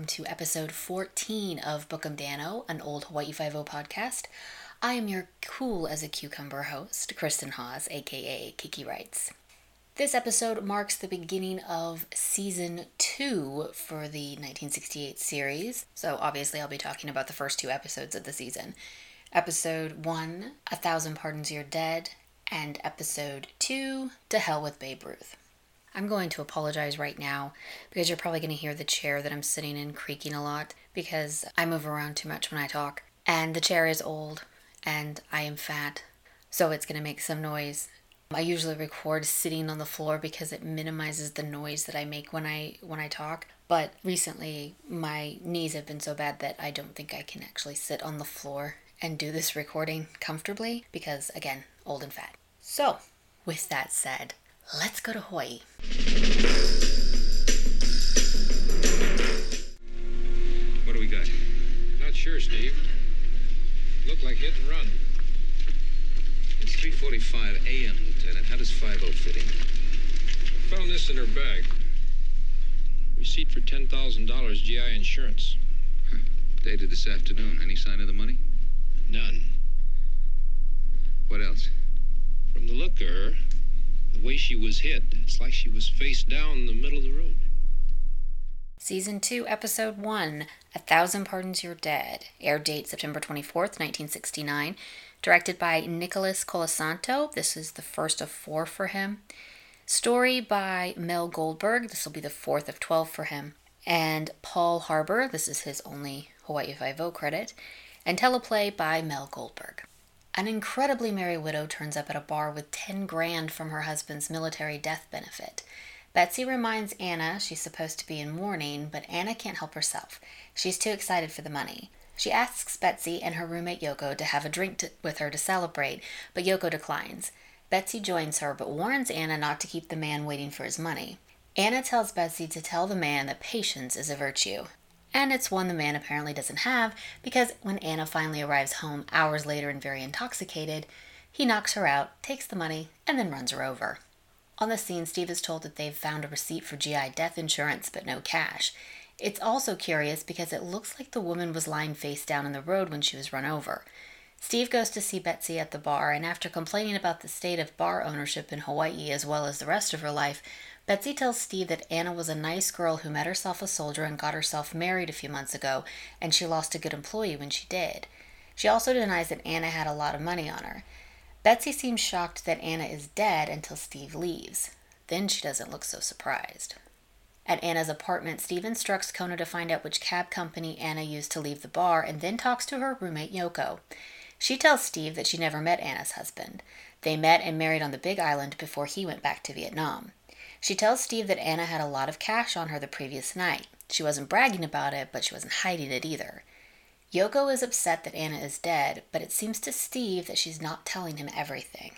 welcome to episode 14 of Book 'em Danno, an old Hawaii Five-O podcast. I am your cool as a cucumber host, Kristen Haas, aka Kiki Writes. This episode marks the beginning of season 2 for the 1968 series, so obviously I'll be talking about the first two episodes of the season. Episode 1, A Thousand Pardons You're Dead, and episode 2, To Hell with Babe Ruth. I'm going to apologize right now because you're probably going to hear the chair that I'm sitting in creaking a lot because I move around too much when I talk, and the chair is old and I am fat, so it's going to make some noise. I usually record sitting on the floor because it minimizes the noise that I make when I talk, but recently my knees have been so bad that I don't think I can actually sit on the floor and do this recording comfortably because, again, old and fat. So, with that said, let's go to Hawaii. What do we got? Not sure, Steve. Looked like hit and run. It's 3:45 a.m., Lieutenant. How does 5-0 fit in? Found this in her bag. Receipt for $10,000 GI insurance. Huh. Dated this afternoon. Any sign of the money? None. What else? From the look of her, the way she was hit, it's like she was face down in the middle of the road. Season 2, Episode 1, A Thousand Pardons You're Dead. Air date September 24th, 1969. Directed by Nicholas Colasanto. This is the first of 4 for him. Story by Mel Goldberg. This will be the fourth of 12 for him. And Paul Harbour. This is his only Hawaii Five-O credit. And teleplay by Mel Goldberg. An incredibly merry widow turns up at a bar with $10,000 from her husband's military death benefit. Betsy reminds Anna she's supposed to be in mourning, but Anna can't help herself. She's too excited for the money. She asks Betsy and her roommate Yoko to have a drink with her to celebrate, but Yoko declines. Betsy joins her, but warns Anna not to keep the man waiting for his money. Anna tells Betsy to tell the man that patience is a virtue. And it's one the man apparently doesn't have, because when Anna finally arrives home hours later and very intoxicated, he knocks her out, takes the money, and then runs her over. On the scene, Steve is told that they've found a receipt for GI death insurance, but no cash. It's also curious because it looks like the woman was lying face down in the road when she was run over. Steve goes to see Betsy at the bar, and after complaining about the state of bar ownership in Hawaii as well as the rest of her life, Betsy tells Steve that Anna was a nice girl who met herself a soldier and got herself married a few months ago, and she lost a good employee when she did. She also denies that Anna had a lot of money on her. Betsy seems shocked that Anna is dead until Steve leaves. Then she doesn't look so surprised. At Anna's apartment, Steve instructs Kona to find out which cab company Anna used to leave the bar, and then talks to her roommate Yoko. She tells Steve that she never met Anna's husband. They met and married on the Big Island before he went back to Vietnam. She tells Steve that Anna had a lot of cash on her the previous night. She wasn't bragging about it, but she wasn't hiding it either. Yoko is upset that Anna is dead, but it seems to Steve that she's not telling him everything.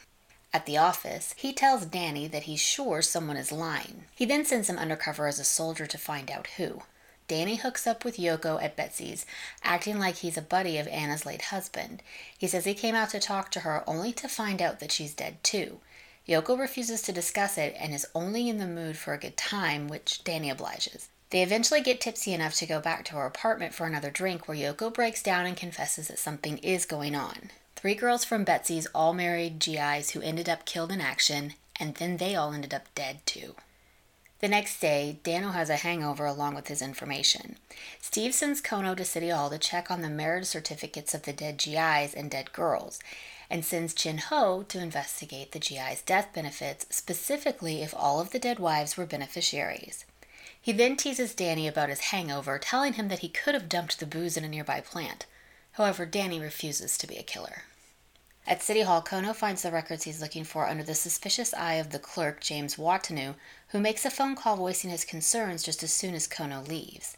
At the office, he tells Danny that he's sure someone is lying. He then sends him undercover as a soldier to find out who. Danny hooks up with Yoko at Betsy's, acting like he's a buddy of Anna's late husband. He says he came out to talk to her only to find out that she's dead too. Yoko refuses to discuss it and is only in the mood for a good time, which Danny obliges. They eventually get tipsy enough to go back to her apartment for another drink, where Yoko breaks down and confesses that something is going on. 3 girls from Betsy's all married GIs who ended up killed in action, and then they all ended up dead too. The next day, Danno has a hangover along with his information. Steve sends Kono to City Hall to check on the marriage certificates of the dead GIs and dead girls, and sends Chin Ho to investigate the GI's death benefits, specifically if all of the dead wives were beneficiaries. He then teases Danny about his hangover, telling him that he could have dumped the booze in a nearby plant. However, Danny refuses to be a killer. At City Hall, Kono finds the records he's looking for under the suspicious eye of the clerk, James Watanu, who makes a phone call voicing his concerns just as soon as Kono leaves.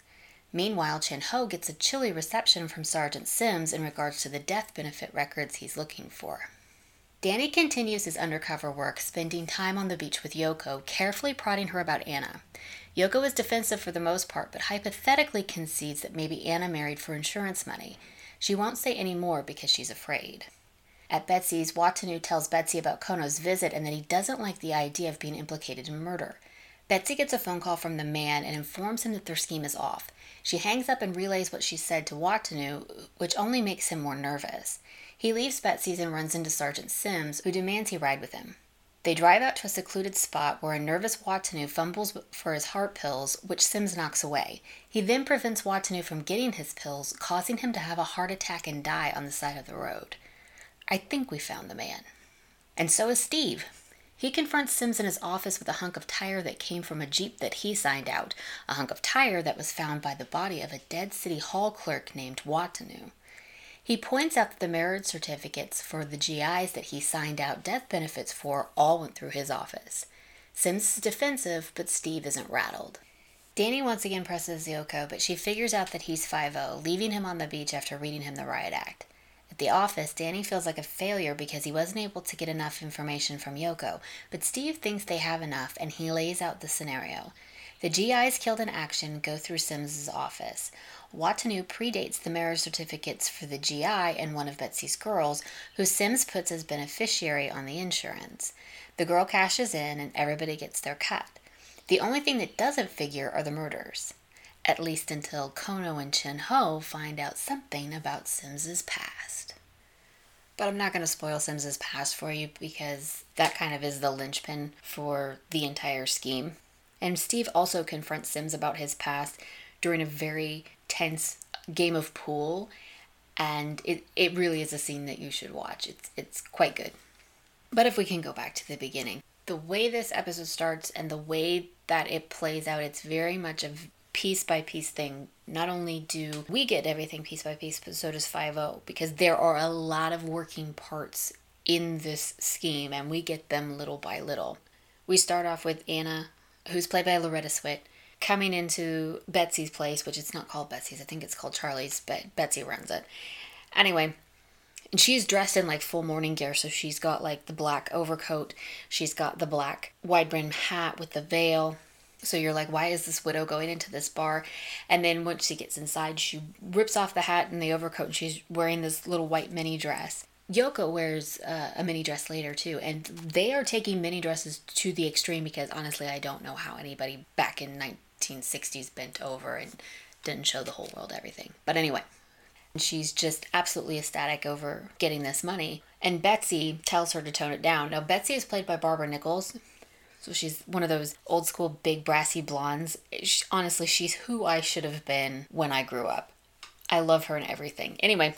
Meanwhile, Chin Ho gets a chilly reception from Sergeant Sims in regards to the death benefit records he's looking for. Danny continues his undercover work, spending time on the beach with Yoko, carefully prodding her about Anna. Yoko is defensive for the most part, but hypothetically concedes that maybe Anna married for insurance money. She won't say any more because she's afraid. At Betsy's, Watanu tells Betsy about Kono's visit and that he doesn't like the idea of being implicated in murder. Betsy gets a phone call from the man and informs him that their scheme is off. She hangs up and relays what she said to Watanu, which only makes him more nervous. He leaves Betsy's and runs into Sergeant Sims, who demands he ride with him. They drive out to a secluded spot where a nervous Watanu fumbles for his heart pills, which Sims knocks away. He then prevents Watanu from getting his pills, causing him to have a heart attack and die on the side of the road. I think we found the man. And so is Steve. He confronts Sims in his office with a hunk of tire that came from a Jeep that he signed out, a hunk of tire that was found by the body of a dead city hall clerk named Watanu. He points out that the marriage certificates for the GIs that he signed out death benefits for all went through his office. Sims is defensive, but Steve isn't rattled. Danny once again presses Yoko, but she figures out that he's 5-0, leaving him on the beach after reading him the riot act. At the office, Danny feels like a failure because he wasn't able to get enough information from Yoko, but Steve thinks they have enough, and he lays out the scenario. The GIs killed in action go through Sims' office. Watanu predates the marriage certificates for the GI and one of Betsy's girls, who Sims puts as beneficiary on the insurance. The girl cashes in and everybody gets their cut. The only thing that doesn't figure are the murders, at least until Kono and Chin Ho find out something about Sims' past. But I'm not going to spoil Sims' past for you because that kind of is the linchpin for the entire scheme. And Steve also confronts Sims about his past during a very tense game of pool, and it really is a scene that you should watch. It's quite good. But if we can go back to the beginning, the way this episode starts and the way that it plays out, it's very much a piece by piece thing. Not only do we get everything piece by piece, but so does 5-0, because there are a lot of working parts in this scheme and we get them little by little. We start off with Anna, who's played by Loretta Swit, coming into Betsy's place, which it's not called Betsy's, I think it's called Charlie's, but Betsy runs it. Anyway, and she's dressed in like full morning gear, so she's got like the black overcoat, she's got the black wide brim hat with the veil, so you're like, why is this widow going into this bar? And then once she gets inside, she rips off the hat and the overcoat, and she's wearing this little white mini dress. Yoko wears a mini dress later too, and they are taking mini dresses to the extreme because honestly, I don't know how anybody back in 1960s bent over and didn't show the whole world everything. But anyway, she's just absolutely ecstatic over getting this money, and Betsy tells her to tone it down. Now, Betsy is played by Barbara Nichols, so she's one of those old school big brassy blondes. Honestly, she's who I should have been when I grew up. I love her and everything. Anyway,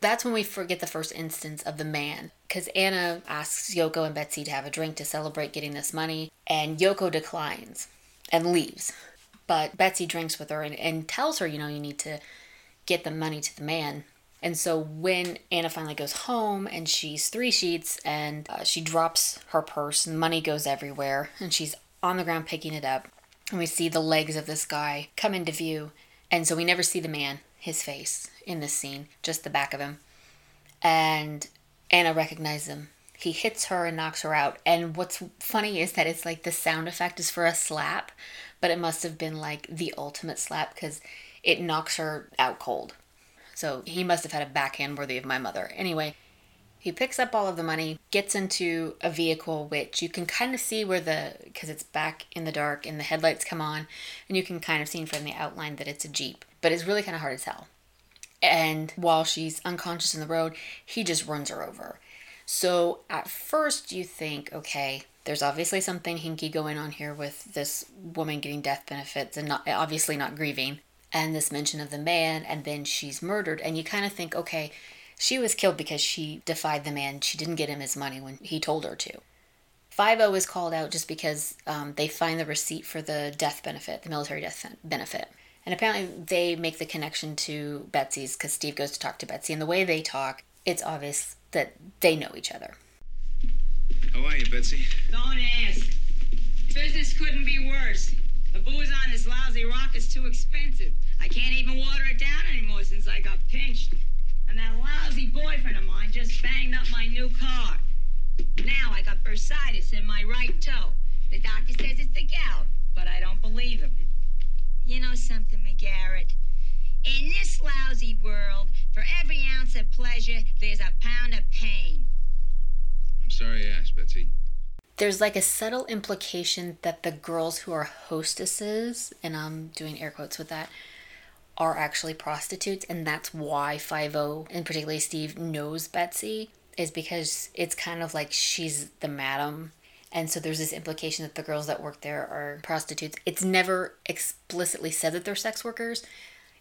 that's when we forget the first instance of the man, because Anna asks Yoko and Betsy to have a drink to celebrate getting this money, and Yoko declines and leaves. But Betsy drinks with her and tells her, you know, you need to get the money to the man. And so when Anna finally goes home and she's three sheets and she drops her purse and money goes everywhere and she's on the ground picking it up, and we see the legs of this guy come into view. And so we never see the man, his face in this scene, just the back of him. And Anna recognizes him. He hits her and knocks her out. And what's funny is that it's like the sound effect is for a slap, but it must have been like the ultimate slap because it knocks her out cold. So he must have had a backhand worthy of my mother. Anyway, he picks up all of the money, gets into a vehicle, which you can kind of see where because it's back in the dark and the headlights come on, and you can kind of see from the outline that it's a Jeep, but it's really kind of hard to tell. And while she's unconscious in the road, he just runs her over. So at first you think, okay, there's obviously something hinky going on here with this woman getting death benefits and obviously not grieving, and this mention of the man, and then she's murdered. And you kind of think, okay, she was killed because she defied the man. She didn't get him his money when he told her to. 5-0 is called out just because they find the receipt for the death benefit, the military death benefit. And apparently they make the connection to Betsy's because Steve goes to talk to Betsy. And the way they talk, it's obvious that they know each other. How are you, Betsy? Don't ask. Business couldn't be worse. The booze on this lousy rock is too expensive. I can't even water it down anymore since I got pinched. And that lousy boyfriend of mine just banged up my new car. Now I got bursitis in my right toe. The doctor says it's the gout, but I don't believe him. You know something, McGarrett? In this lousy world, for every ounce of pleasure, there's a pound of pain. I'm sorry I asked, Betsy. there's like a subtle implication that the girls who are hostesses, and I'm doing air quotes with that, are actually prostitutes, and that's why Five-O, and particularly Steve, knows Betsy, is because it's kind of like she's the madam. And so there's this implication that the girls that work there are prostitutes. It's never explicitly said that they're sex workers.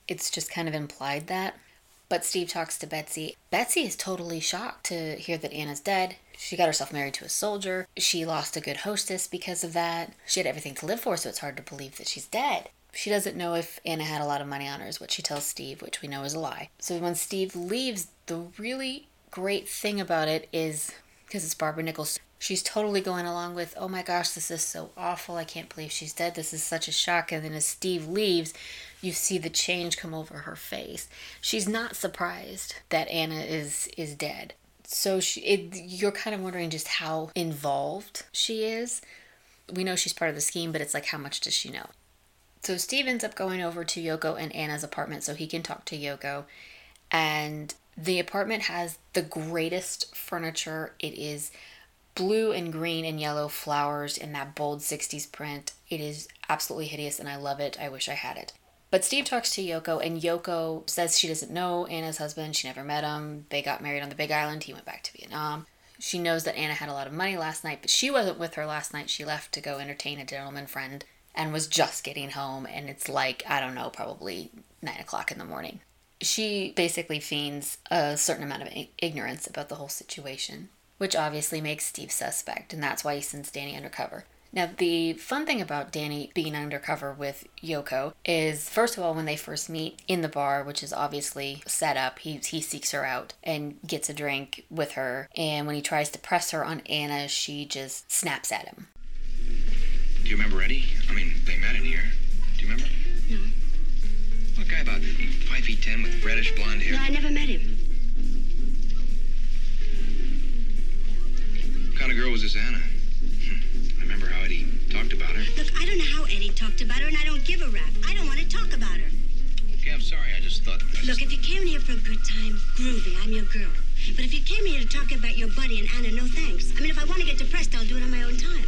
It's just kind of implied that. But Steve talks to Betsy. Betsy is totally shocked to hear that Anna's dead. She got herself married to a soldier. She lost a good hostess because of that. She had everything to live for, so it's hard to believe that she's dead. She doesn't know if Anna had a lot of money on her, is what she tells Steve, which we know is a lie. So when Steve leaves, the really great thing about it is, because it's Barbara Nichols, she's totally going along with, oh my gosh, this is so awful. I can't believe she's dead. This is such a shock. And then as Steve leaves, you see the change come over her face. She's not surprised that Anna is dead. So you're kind of wondering just how involved she is. We know she's part of the scheme, but it's like, how much does she know? So Steve ends up going over to Yoko and Anna's apartment so he can talk to Yoko. And the apartment has the greatest furniture. It is blue and green and yellow flowers in that bold 60s print. It is absolutely hideous and I love it. I wish I had it. But Steve talks to Yoko and Yoko says she doesn't know Anna's husband. She never met him. They got married on the Big Island. He went back to Vietnam. She knows that Anna had a lot of money last night, but she wasn't with her last night. She left to go entertain a gentleman friend and was just getting home. And it's like, I don't know, probably 9 o'clock in the morning. She basically feigns a certain amount of ignorance about the whole situation, which obviously makes Steve suspect, and that's why he sends Danny undercover. Now, the fun thing about Danny being undercover with Yoko is, first of all, when they first meet in the bar, which is obviously set up, he seeks her out and gets a drink with her, and when he tries to press her on Anna, she just snaps at him. Do you remember Eddie? I mean, they met in here. Do you remember? No. A guy about 5'10" with reddish blonde hair. No, I never met him. What kind of girl was this Anna? I remember how Eddie talked about her. Look, I don't know how Eddie talked about her, and I don't give a rap. I don't want to talk about her. Okay, I'm sorry. I just thought... Look, if you came here for a good time, groovy, I'm your girl. But if you came here to talk about your buddy and Anna, no thanks. I mean, if I want to get depressed, I'll do it on my own time.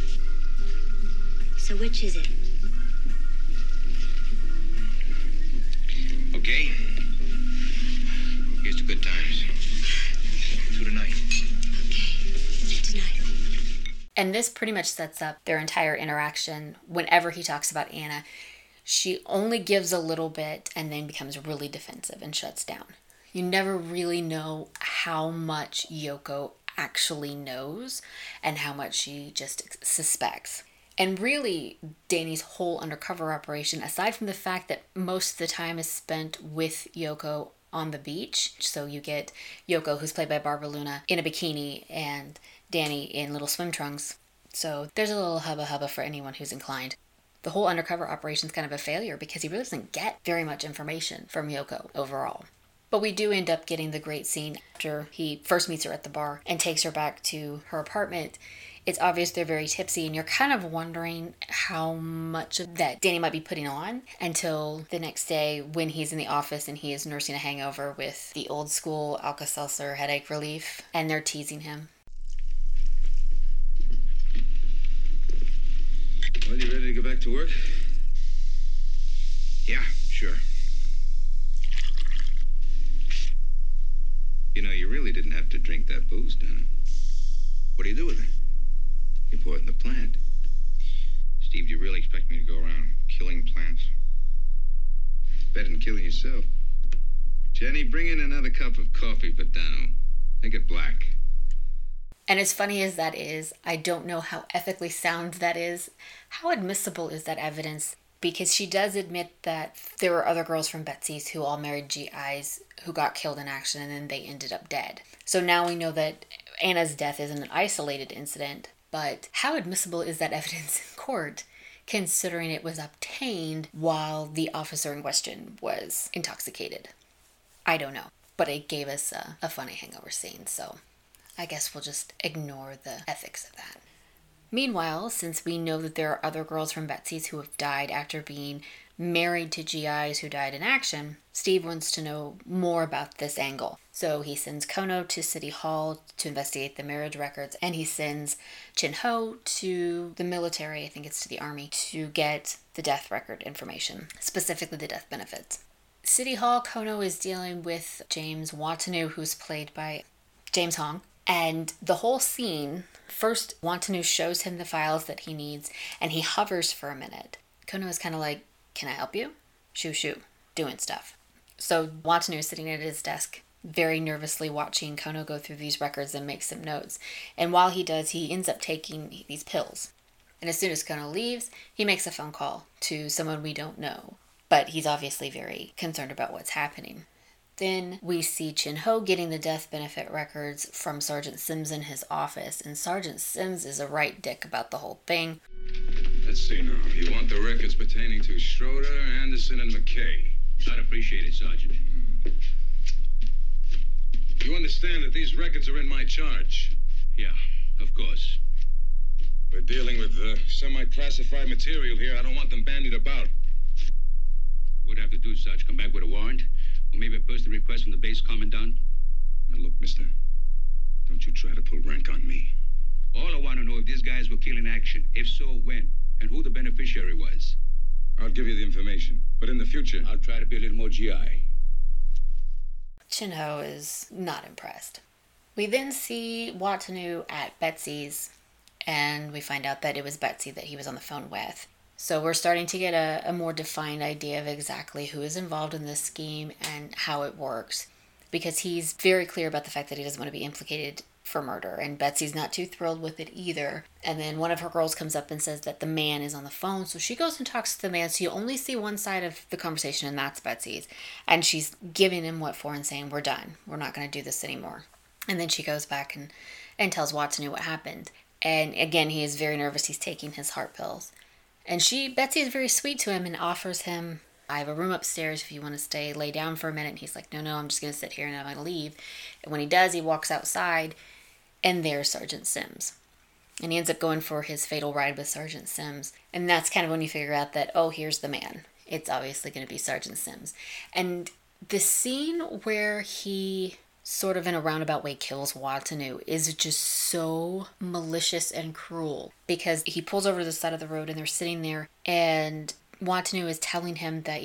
So which is it? Okay. Here's to good times. To tonight. And this pretty much sets up their entire interaction. Whenever he talks about Anna, she only gives a little bit and then becomes really defensive and shuts down. You never really know how much Yoko actually knows and how much she just suspects. And really, Danny's whole undercover operation, aside from the fact that most of the time is spent with Yoko on the beach, so you get Yoko, who's played by Barbara Luna, in a bikini, and Danny in little swim trunks. So there's a little hubba for anyone who's inclined. The whole undercover operation's kind of a failure because he really doesn't get very much information from Yoko overall. But we do end up getting the great scene after he first meets her at the bar and takes her back to her apartment. It's obvious they're very tipsy and you're kind of wondering how much of that Danny might be putting on until the next day when he's in the office and he is nursing a hangover with the old school Alka-Seltzer headache relief and they're teasing him. Well, you ready to go back to work? Yeah, sure. You know, you really didn't have to drink that booze, Donna. What do you do with it? You pour it in the plant. Steve, do you really expect me to go around killing plants? Better than killing yourself. Jenny, bring in another cup of coffee for Danno. Make it black. And as funny as that is, I don't know how ethically sound that is. How admissible is that evidence? Because she does admit that there were other girls from Betsy's who all married GIs who got killed in action and then they ended up dead. So now we know that Anna's death isn't an isolated incident, but how admissible is that evidence in court considering it was obtained while the officer in question was intoxicated? I don't know, but it gave us a funny hangover scene, so I guess we'll just ignore the ethics of that. Meanwhile, since we know that there are other girls from Betsy's who have died after being married to GIs who died in action, Steve wants to know more about this angle. So he sends Kono to City Hall to investigate the marriage records, and he sends Chin Ho to the military, I think it's to the army, to get the death record information, specifically the death benefits. City Hall, Kono is dealing with James Watanu, who's played by James Hong. And the whole scene, first Watanu shows him the files that he needs, and he hovers for a minute. Kono is kind of like, "Can I help you?" Shoo, doing stuff. So Watanu is sitting at his desk, very nervously watching Kono go through these records and make some notes. And while he does, he ends up taking these pills. And as soon as Kono leaves, he makes a phone call to someone we don't know. But he's obviously very concerned about what's happening. Then we see Chin Ho getting the death benefit records from Sergeant Sims in his office. And Sergeant Sims is a right dick about the whole thing. Let's see now. You want the records pertaining to Schroeder, Anderson, and McKay. I'd appreciate it, Sergeant. You understand that these records are in my charge? Yeah, of course. We're dealing with semi-classified material here. I don't want them bandied about. What'd I have to do, Sarge? Come back with a warrant? Or maybe a personal request from the base commandant? Now look, mister, don't you try to pull rank on me. All I want to know if these guys were killed in action. If so, when? And who the beneficiary was. I'll give you the information, but in the future, I'll try to be a little more GI. Chin Ho is not impressed. We then see Watanu at Betsy's, and we find out that it was Betsy that he was on the phone with. So we're starting to get a more defined idea of exactly who is involved in this scheme and how it works, because he's very clear about the fact that he doesn't want to be implicated for murder, and Betsy's not too thrilled with it either. And then one of her girls comes up and says that the man is on the phone, so she goes and talks to the man, so you only see one side of the conversation, and that's Betsy's. And she's giving him what for and saying, "We're done. We're not going to do this anymore." And then she goes back and tells Watanu what happened. And again, he is very nervous. He's taking his heart pills. And Betsy is very sweet to him and offers him, "I have a room upstairs if you want to stay, lay down for a minute." And he's like, no, I'm just going to sit here and I'm going to leave. And when he does, he walks outside and there's Sergeant Sims. And he ends up going for his fatal ride with Sergeant Sims. And that's kind of when you figure out that, oh, here's the man. It's obviously going to be Sergeant Sims. And the scene where he sort of in a roundabout way kills Watanu is just so malicious and cruel, because he pulls over to the side of the road and they're sitting there and Watanu is telling him that,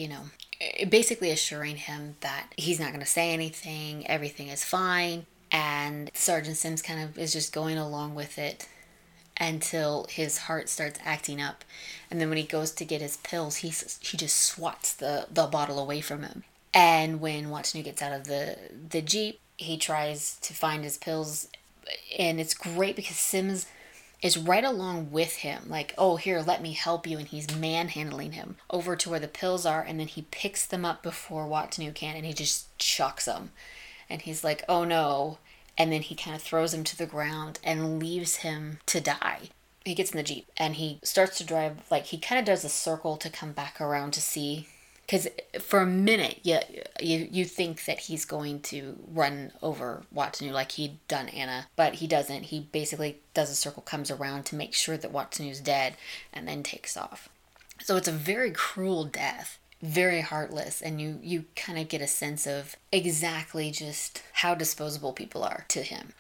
basically assuring him that he's not going to say anything, everything is fine, and Sergeant Sims kind of is just going along with it until his heart starts acting up. And then when he goes to get his pills, he just swats the bottle away from him. And when Watanu gets out of the Jeep, he tries to find his pills, and it's great because Sims is right along with him, like, "Oh, here, let me help you," and he's manhandling him over to where the pills are, and then he picks them up before Watanu can, and he just chucks them, and he's like, "Oh no," and then he kind of throws him to the ground and leaves him to die. He gets in the Jeep, and he starts to drive, like, he kind of does a circle to come back around to see, because for a minute, you think that he's going to run over Watanu like he'd done Anna, but he doesn't. He basically does a circle, comes around to make sure that Watanu's dead, and then takes off. So it's a very cruel death, very heartless, and you kind of get a sense of exactly just how disposable people are to him.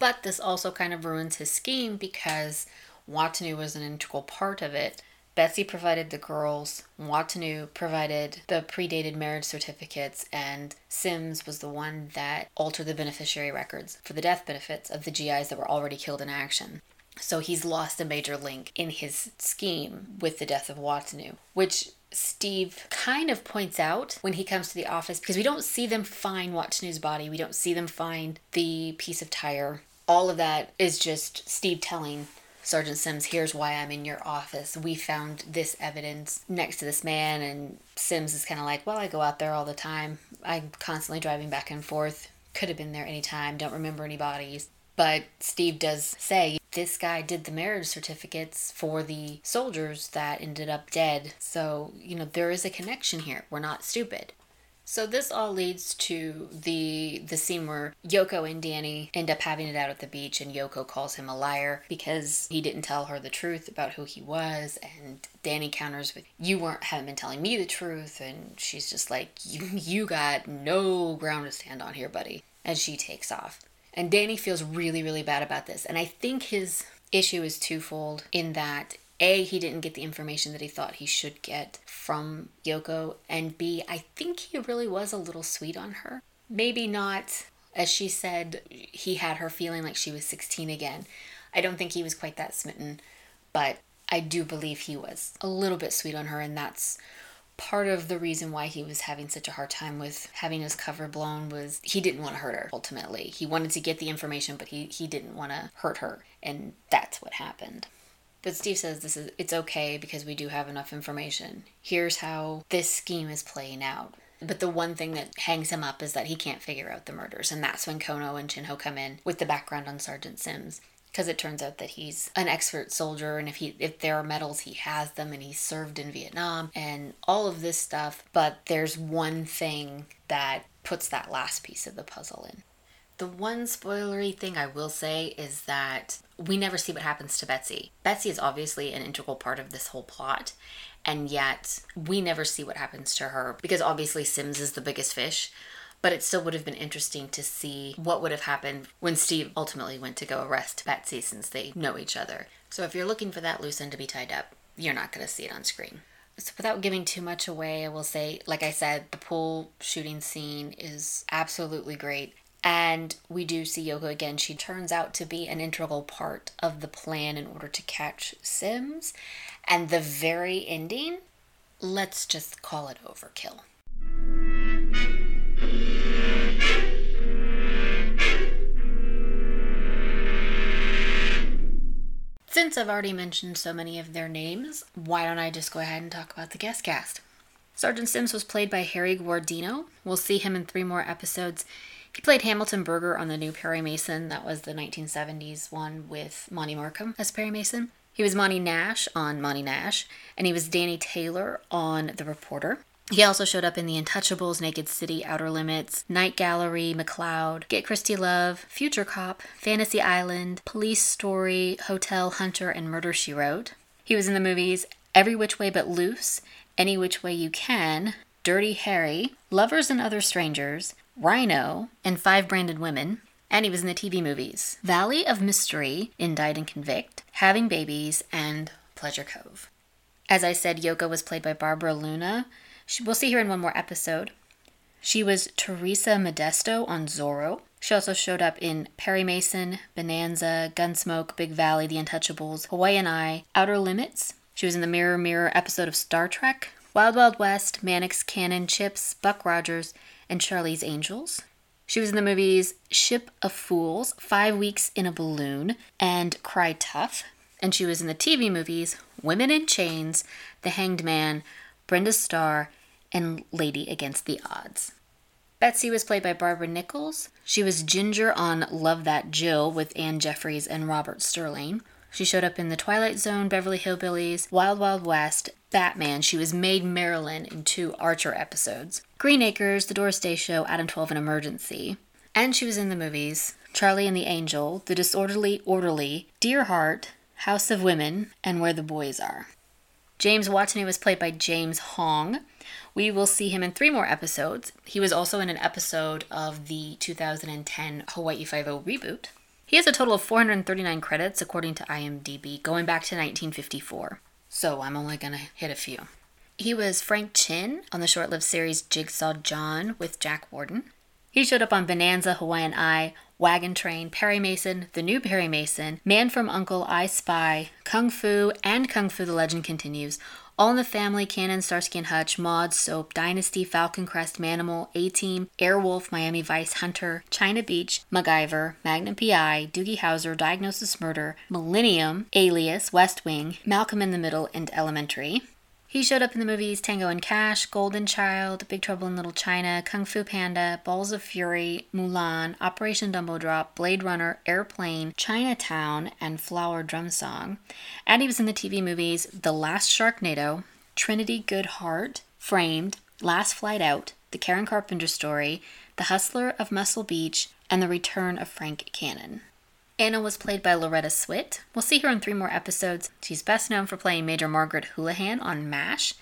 But this also kind of ruins his scheme, because Watanu was an integral part of it. Betsy provided the girls, Watanu provided the predated marriage certificates, and Sims was the one that altered the beneficiary records for the death benefits of the GIs that were already killed in action. So he's lost a major link in his scheme with the death of Watanu, which Steve kind of points out when he comes to the office, because we don't see them find Watanu's body, we don't see them find the piece of tire. All of that is just Steve telling Sergeant Sims, "Here's why I'm in your office. We found this evidence next to this man," and Sims is kind of like, "Well, I go out there all the time. I'm constantly driving back and forth. Could have been there any time. Don't remember any bodies." But Steve does say, "This guy did the marriage certificates for the soldiers that ended up dead. So, there is a connection here. We're not stupid." So this all leads to the scene where Yoko and Danny end up having it out at the beach, and Yoko calls him a liar because he didn't tell her the truth about who he was, and Danny counters with, you haven't been telling me the truth, and she's just like, you got no ground to stand on here, buddy. And she takes off. And Danny feels really, really bad about this. And I think his issue is twofold in that, A, he didn't get the information that he thought he should get from Yoko. And B, I think he really was a little sweet on her. Maybe not, as she said, he had her feeling like she was 16 again. I don't think he was quite that smitten, but I do believe he was a little bit sweet on her. And that's part of the reason why he was having such a hard time with having his cover blown, was he didn't want to hurt her, ultimately. He wanted to get the information, but he didn't want to hurt her. And that's what happened. But Steve says it's okay because we do have enough information. Here's how this scheme is playing out. But the one thing that hangs him up is that he can't figure out the murders. And that's when Kono and Shinho come in with the background on Sergeant Sims. Because it turns out that he's an expert soldier, and if there are medals, he has them, and he served in Vietnam and all of this stuff. But there's one thing that puts that last piece of the puzzle in. The one spoilery thing I will say is that we never see what happens to Betsy. Betsy is obviously an integral part of this whole plot, and yet we never see what happens to her because obviously Sims is the biggest fish. But it still would have been interesting to see what would have happened when Steve ultimately went to go arrest Betsy, since they know each other. So if you're looking for that loose end to be tied up, you're not going to see it on screen. So without giving too much away, I will say, like I said, the pool shooting scene is absolutely great. And we do see Yoko again. She turns out to be an integral part of the plan in order to catch Sims. And the very ending, let's just call it overkill. Since I've already mentioned so many of their names, why don't I just go ahead and talk about the guest cast? Sergeant Sims was played by Harry Guardino. We'll see him in 3 more episodes. He played Hamilton Burger on The New Perry Mason. That was the 1970s one with Monty Markham as Perry Mason. He was Monty Nash on Monty Nash, and he was Danny Taylor on The Reporter. He also showed up in The Untouchables, Naked City, Outer Limits, Night Gallery, McLeod, Get Christie Love, Future Cop, Fantasy Island, Police Story, Hotel, Hunter, and Murder, She Wrote. He was in the movies Every Which Way But Loose, Any Which Way You Can, Dirty Harry, Lovers and Other Strangers, Rhino, and 5 Branded Women. And he was in the TV movies Valley of Mystery, Indict and Convict, Having Babies, and Pleasure Cove. As I said, Yoko was played by Barbara Luna. We'll see her in 1 more episode. She was Teresa Modesto on Zorro. She also showed up in Perry Mason, Bonanza, Gunsmoke, Big Valley, The Untouchables, Hawaiian Eye, Outer Limits. She was in the Mirror Mirror episode of Star Trek, Wild Wild West, Mannix, Cannon, Chips, Buck Rogers, and Charlie's Angels. She was in the movies Ship of Fools, 5 Weeks in a Balloon, and Cry Tough. And she was in the TV movies Women in Chains, The Hanged Man, Brenda Starr, and Lady Against the Odds. Betsy was played by Barbara Nichols. She was Ginger on Love That Jill with Ann Jeffries and Robert Sterling. She showed up in The Twilight Zone, Beverly Hillbillies, Wild Wild West, Batman. She was Maid Marilyn in 2 Archer episodes, Green Acres, The Doris Day Show, Adam 12 and Emergency. And she was in the movies Charlie and the Angel, The Disorderly Orderly, Dear Heart, House of Women, and Where the Boys Are. James Watanabe was played by James Hong. We will see him in 3 more episodes. He was also in an episode of the 2010 Hawaii Five-O reboot. He has a total of 439 credits, according to IMDb, going back to 1954. So I'm only going to hit a few. He was Frank Chin on the short-lived series Jigsaw John with Jack Warden. He showed up on Bonanza, Hawaiian Eye, Wagon Train, Perry Mason, The New Perry Mason, Man from U.N.C.L.E., I Spy, Kung Fu, and Kung Fu The Legend Continues, All in the Family, Cannon, Starsky and Hutch, Maude, Soap, Dynasty, Falcon Crest, Manimal, A-Team, Airwolf, Miami Vice, Hunter, China Beach, MacGyver, Magnum P.I., Doogie Howser, Diagnosis Murder, Millennium, Alias, West Wing, Malcolm in the Middle, and Elementary. He showed up in the movies Tango and Cash, Golden Child, Big Trouble in Little China, Kung Fu Panda, Balls of Fury, Mulan, Operation Dumbo Drop, Blade Runner, Airplane, Chinatown, and Flower Drum Song. And he was in the TV movies The Last Sharknado, Trinity Good Heart, Framed, Last Flight Out, The Karen Carpenter Story, The Hustler of Muscle Beach, and The Return of Frank Cannon. Anna was played by Loretta Swit. We'll see her in 3 more episodes. She's best known for playing Major Margaret Houlihan on MASH.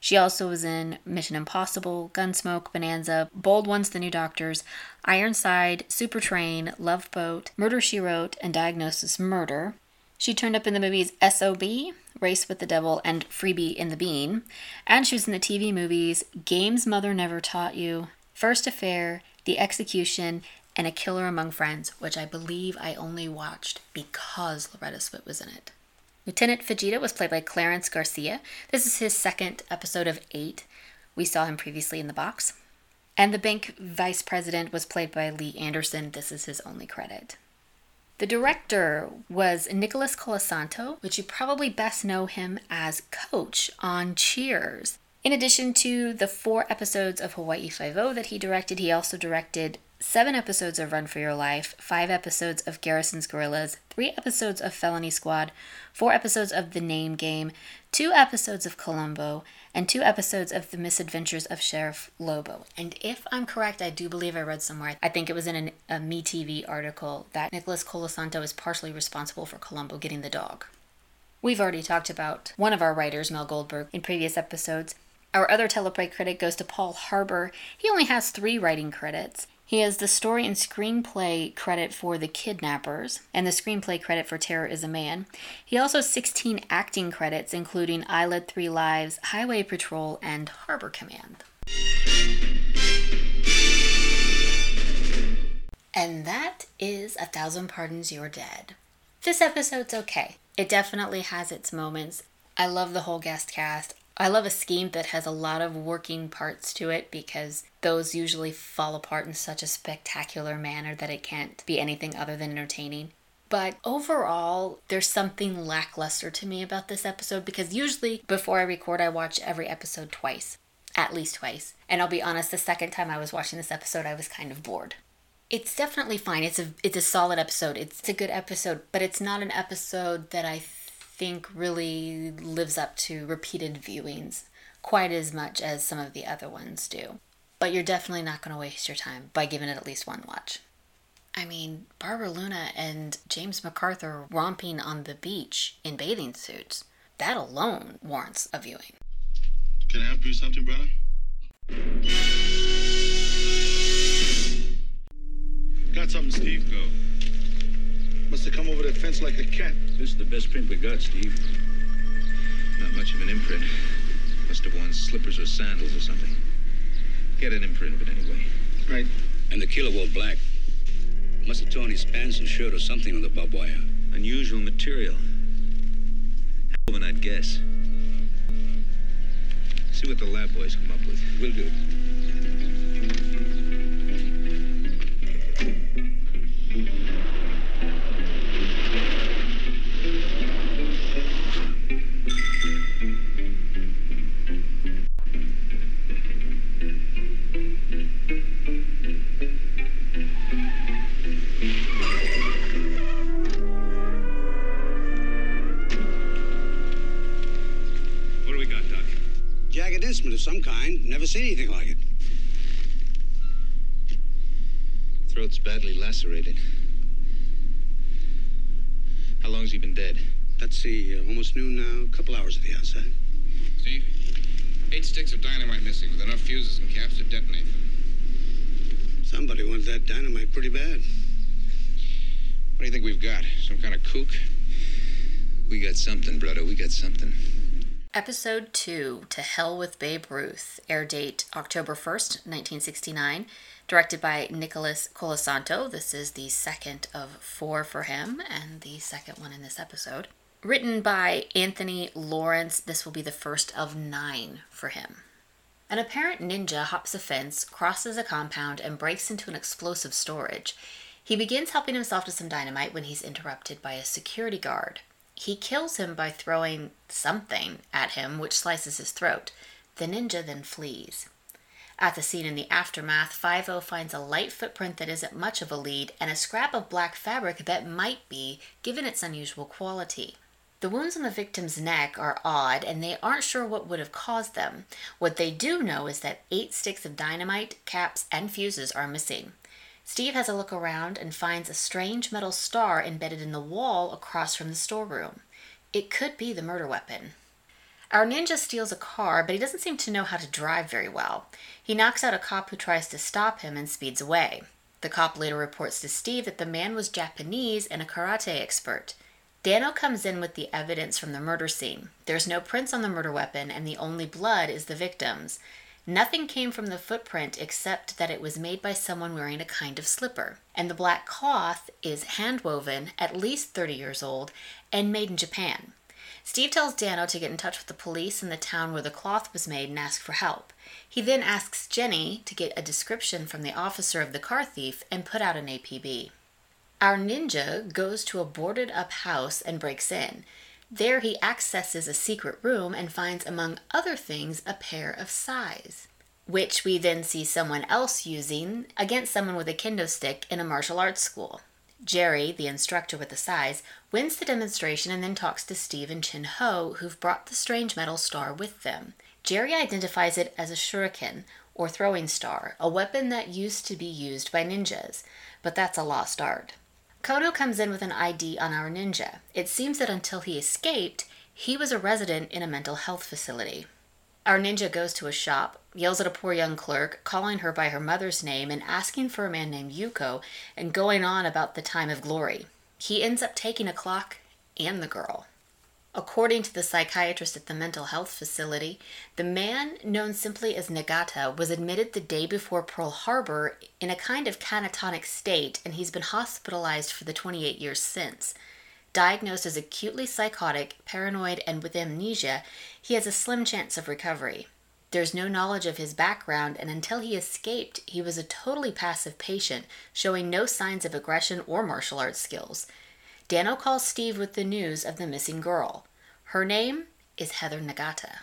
She also was in Mission Impossible, Gunsmoke, Bonanza, Bold Ones, The New Doctors, Ironside, Supertrain, Love Boat, Murder, She Wrote, and Diagnosis Murder. She turned up in the movies S.O.B., Race with the Devil, and Freebie in the Bean. And she was in the TV movies Games Mother Never Taught You, First Affair, The Execution, and A Killer Among Friends, which I believe I only watched because Loretta Swit was in it. Lieutenant Fujita was played by Clarence Garcia. This is his 2nd episode of 8. We saw him previously in The Box. And the bank vice president was played by Lee Anderson. This is his only credit. The director was Nicholas Colasanto, which you probably best know him as Coach on Cheers. In addition to the 4 episodes of Hawaii Five-O that he directed, he also directed 7 episodes of Run for Your Life, 5 episodes of Garrison's Gorillas, 3 episodes of Felony Squad, 4 episodes of The Name Game, 2 episodes of Columbo, and 2 episodes of The Misadventures of Sheriff Lobo. And if I'm correct, I do believe I read somewhere, I think it was in a MeTV article, that Nicholas Colasanto is partially responsible for Columbo getting the dog. We've already talked about one of our writers, Mel Goldberg, in previous episodes. Our other teleplay credit goes to Paul Harbour. He only has 3 writing credits. He has the story and screenplay credit for The Kidnappers and the screenplay credit for Terror is a Man. He also has 16 acting credits, including I Led 3 Lives, Highway Patrol, and Harbor Command. And that is A Thousand Pardons You're Dead. This episode's okay. It definitely has its moments. I love the whole guest cast. I love a scheme that has a lot of working parts to it because those usually fall apart in such a spectacular manner that it can't be anything other than entertaining. But overall, there's something lackluster to me about this episode because usually before I record, I watch every episode twice, at least twice. And I'll be honest, the second time I was watching this episode, I was kind of bored. It's definitely fine. It's a solid episode. It's a good episode, but it's not an episode that I think really lives up to repeated viewings quite as much as some of the other ones do. But you're definitely not going to waste your time by giving it at least one watch. I mean, Barbara Luna and James MacArthur romping on the beach in bathing suits, that alone warrants a viewing. Can I help you something, brother? Got something, Steve. Go. Must have come over the fence like a cat. This is the best print we got, Steve. Not much of an imprint. Must have worn slippers or sandals or something. Get an imprint of it anyway. Right. And the killer wore black. Must have torn his pants and shirt or something on the barbed wire. Unusual material. Hell of an I'd guess. See what the lab boys come up with. Will do. Of some kind. Never seen anything like it. Throat's badly lacerated. How long's he been dead? Let's see, almost noon now. A couple hours at the outside. Steve, 8 sticks of dynamite missing with enough fuses and caps to detonate them. Somebody wanted that dynamite pretty bad. What do you think we've got? Some kind of kook? We got something, brother. We got something. Episode 2, To Hell with Babe Ruth, air date October 1st, 1969, directed by Nicholas Colasanto. This is the 2nd of 4 for him, and the 2nd one in this episode. Written by Anthony Lawrence, this will be the 1st of 9 for him. An apparent ninja hops a fence, crosses a compound, and breaks into an explosive storage. He begins helping himself to some dynamite when he's interrupted by a security guard. He kills him by throwing something at him, which slices his throat. The ninja then flees. At the scene in the aftermath, Five-O finds a light footprint that isn't much of a lead and a scrap of black fabric that might be, given its unusual quality. The wounds on the victim's neck are odd, and they aren't sure what would have caused them. What they do know is that 8 sticks of dynamite, caps, and fuses are missing. Steve has a look around and finds a strange metal star embedded in the wall across from the storeroom. It could be the murder weapon. Our ninja steals a car, but he doesn't seem to know how to drive very well. He knocks out a cop who tries to stop him and speeds away. The cop later reports to Steve that the man was Japanese and a karate expert. Danno comes in with the evidence from the murder scene. There's no prints on the murder weapon, and the only blood is the victim's. Nothing came from the footprint except that it was made by someone wearing a kind of slipper. And the black cloth is handwoven, at least 30 years old, and made in Japan. Steve tells Danno to get in touch with the police in the town where the cloth was made and ask for help. He then asks Jenny to get a description from the officer of the car thief and put out an APB. Our ninja goes to a boarded-up house and breaks in. There he accesses a secret room and finds, among other things, a pair of sais, which we then see someone else using against someone with a kendo stick in a martial arts school. Jerry, the instructor with the sais, wins the demonstration and then talks to Steve and Chin Ho, who've brought the strange metal star with them. Jerry identifies it as a shuriken, or throwing star, a weapon that used to be used by ninjas, but that's a lost art. Kono comes in with an ID on our ninja. It seems that until he escaped, he was a resident in a mental health facility. Our ninja goes to a shop, yells at a poor young clerk, calling her by her mother's name and asking for a man named Yuko, and going on about the time of glory. He ends up taking a clock and the girl. According to the psychiatrist at the mental health facility, the man, known simply as Nagata, was admitted the day before Pearl Harbor in a kind of catatonic state, and he's been hospitalized for the 28 years since. Diagnosed as acutely psychotic, paranoid, and with amnesia, he has a slim chance of recovery. There's no knowledge of his background, and until he escaped, he was a totally passive patient, showing no signs of aggression or martial arts skills. Danno calls Steve with the news of the missing girl. Her name is Heather Nagata.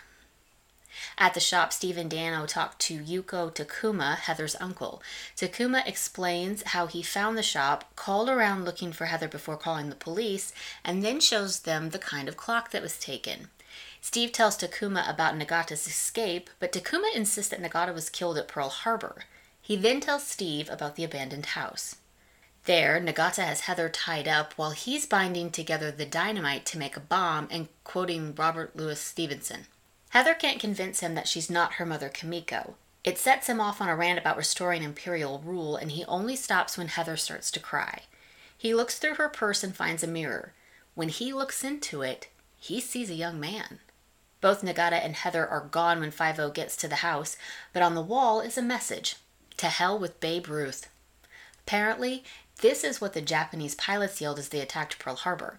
At the shop, Steve and Danno talk to Yuko Takuma, Heather's uncle. Takuma explains how he found the shop, called around looking for Heather before calling the police, and then shows them the kind of clock that was taken. Steve tells Takuma about Nagata's escape, but Takuma insists that Nagata was killed at Pearl Harbor. He then tells Steve about the abandoned house. There, Nagata has Heather tied up while he's binding together the dynamite to make a bomb and quoting Robert Louis Stevenson. Heather can't convince him that she's not her mother Kimiko. It sets him off on a rant about restoring imperial rule, and he only stops when Heather starts to cry. He looks through her purse and finds a mirror. When he looks into it, he sees a young man. Both Nagata and Heather are gone when Five-O gets to the house, but on the wall is a message. To hell with Babe Ruth. Apparently, this is what the Japanese pilots yelled as they attacked Pearl Harbor.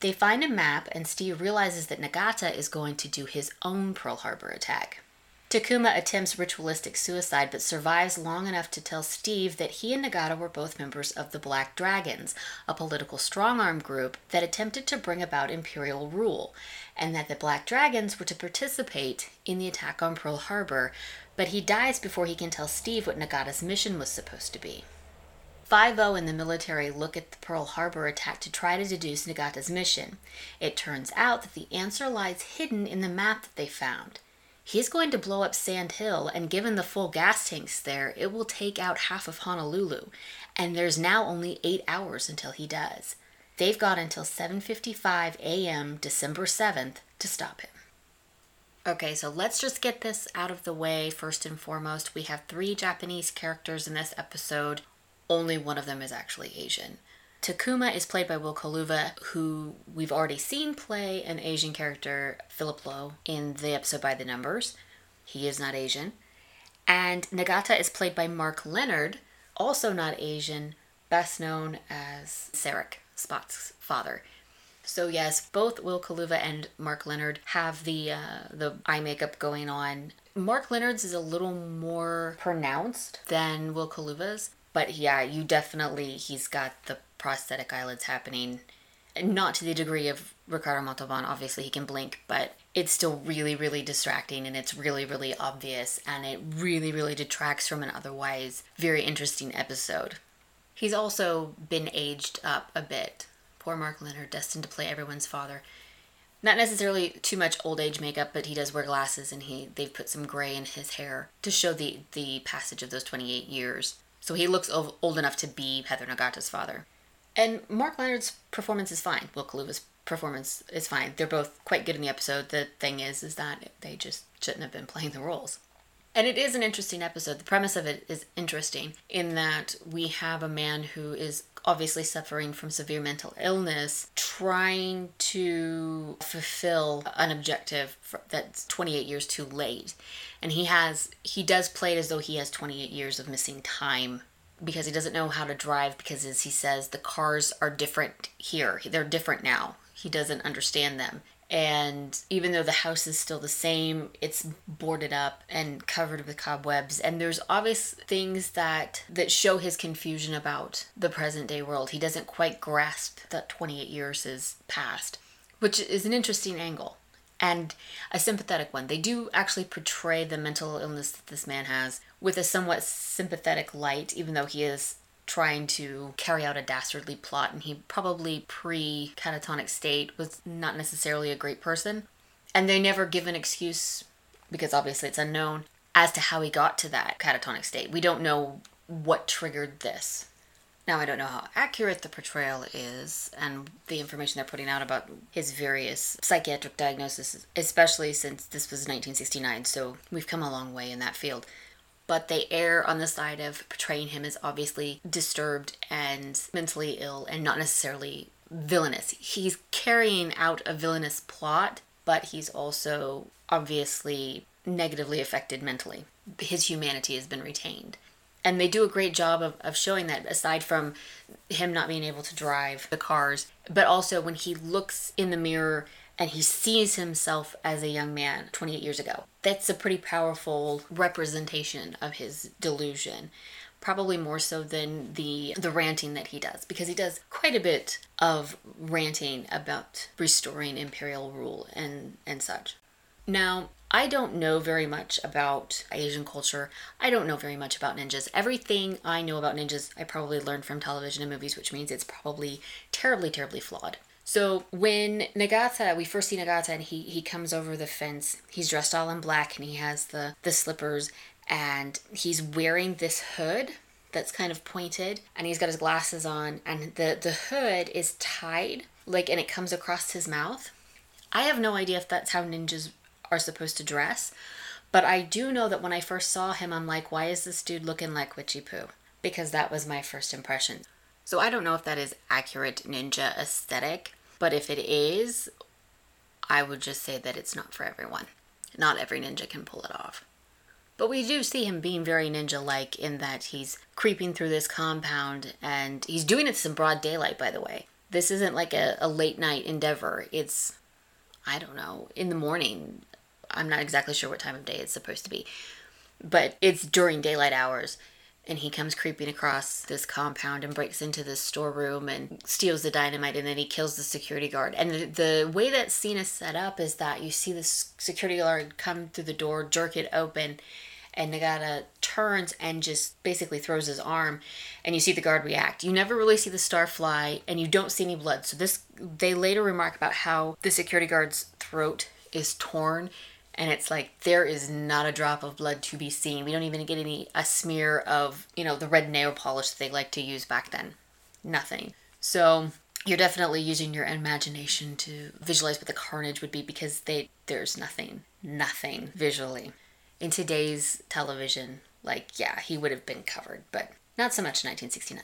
They find a map, and Steve realizes that Nagata is going to do his own Pearl Harbor attack. Takuma attempts ritualistic suicide, but survives long enough to tell Steve that he and Nagata were both members of the Black Dragons, a political strong-arm group that attempted to bring about imperial rule, and that the Black Dragons were to participate in the attack on Pearl Harbor, but he dies before he can tell Steve what Nagata's mission was supposed to be. Five-O and the military look at the Pearl Harbor attack to try to deduce Nagata's mission. It turns out that the answer lies hidden in the map that they found. He's going to blow up Sand Hill, and given the full gas tanks there, it will take out half of Honolulu, and there's now only 8 hours until he does. They've got until 7:55 a.m. December 7th to stop him. Okay, so let's just get this out of the way first and foremost. We have 3 Japanese characters in this episode. Only one of them is actually Asian. Takuma is played by Will Kaluva, who we've already seen play an Asian character, Philip Lowe, in the episode By the Numbers. He is not Asian. And Nagata is played by Mark Leonard, also not Asian, best known as Sarek, Spock's father. So yes, both Will Kaluva and Mark Leonard have the eye makeup going on. Mark Leonard's is a little more pronounced than Will Kaluva's. But yeah, he's got the prosthetic eyelids happening. Not to the degree of Ricardo Montalban, obviously he can blink, but it's still really, really distracting, and it's really, really obvious, and it really, really detracts from an otherwise very interesting episode. He's also been aged up a bit. Poor Mark Leonard, destined to play everyone's father. Not necessarily too much old age makeup, but he does wear glasses, and they've put some gray in his hair to show the passage of those 28 years. So he looks old enough to be Heather Nagata's father. And Mark Leonard's performance is fine. Will Kaluva's performance is fine. They're both quite good in the episode. The thing is that they just shouldn't have been playing the roles. And it is an interesting episode. The premise of it is interesting in that we have a man who is obviously suffering from severe mental illness, trying to fulfill an objective that's 28 years too late. And he does play it as though he has 28 years of missing time, because he doesn't know how to drive, because, as he says, the cars are different here. They're different now. He doesn't understand them. And even though the house is still the same, it's boarded up and covered with cobwebs. And there's obvious things that show his confusion about the present day world. He doesn't quite grasp that 28 years has passed, which is an interesting angle and a sympathetic one. They do actually portray the mental illness that this man has with a somewhat sympathetic light, even though he is trying to carry out a dastardly plot, and he probably pre-catatonic state was not necessarily a great person. And they never give an excuse, because obviously it's unknown, as to how he got to that catatonic state. We don't know what triggered this. Now, I don't know how accurate the portrayal is and the information they're putting out about his various psychiatric diagnoses, especially since this was 1969, so we've come a long way in that field. But they err on the side of portraying him as obviously disturbed and mentally ill and not necessarily villainous. He's carrying out a villainous plot, but he's also obviously negatively affected mentally. His humanity has been retained. And they do a great job of showing that, aside from him not being able to drive the cars, but also when he looks in the mirror and he sees himself as a young man 28 years ago. That's a pretty powerful representation of his delusion, probably more so than the ranting that he does, because he does quite a bit of ranting about restoring imperial rule and such. Now, I don't know very much about Asian culture. I don't know very much about ninjas. Everything I know about ninjas, I probably learned from television and movies, which means it's probably terribly, terribly flawed. So when Nagata, we first see Nagata, and he comes over the fence, he's dressed all in black, and he has the slippers, and he's wearing this hood that's kind of pointed, and he's got his glasses on, and the hood is tied, and it comes across his mouth. I have no idea if that's how ninjas are supposed to dress, but I do know that when I first saw him, I'm like, why is this dude looking like Witchy Poo? Because that was my first impression. So I don't know if that is accurate ninja aesthetic, but if it is, I would just say that it's not for everyone. Not every ninja can pull it off. But we do see him being very ninja-like in that he's creeping through this compound, and he's doing it in broad daylight, by the way. This isn't like a late-night endeavor. It's, I don't know, in the morning. I'm not exactly sure what time of day it's supposed to be, but it's during daylight hours. And he comes creeping across this compound and breaks into this storeroom and steals the dynamite, and then he kills the security guard. And the way that scene is set up is that you see the security guard come through the door, jerk it open, and Nagata turns and just basically throws his arm, and you see the guard react. You never really see the star fly, and you don't see any blood. So they later remark about how the security guard's throat is torn, and it's like, there is not a drop of blood to be seen. We don't even get a smear of, the red nail polish that they like to use back then. Nothing. So you're definitely using your imagination to visualize what the carnage would be, because there's nothing visually. In today's television, he would have been covered, but not so much in 1969.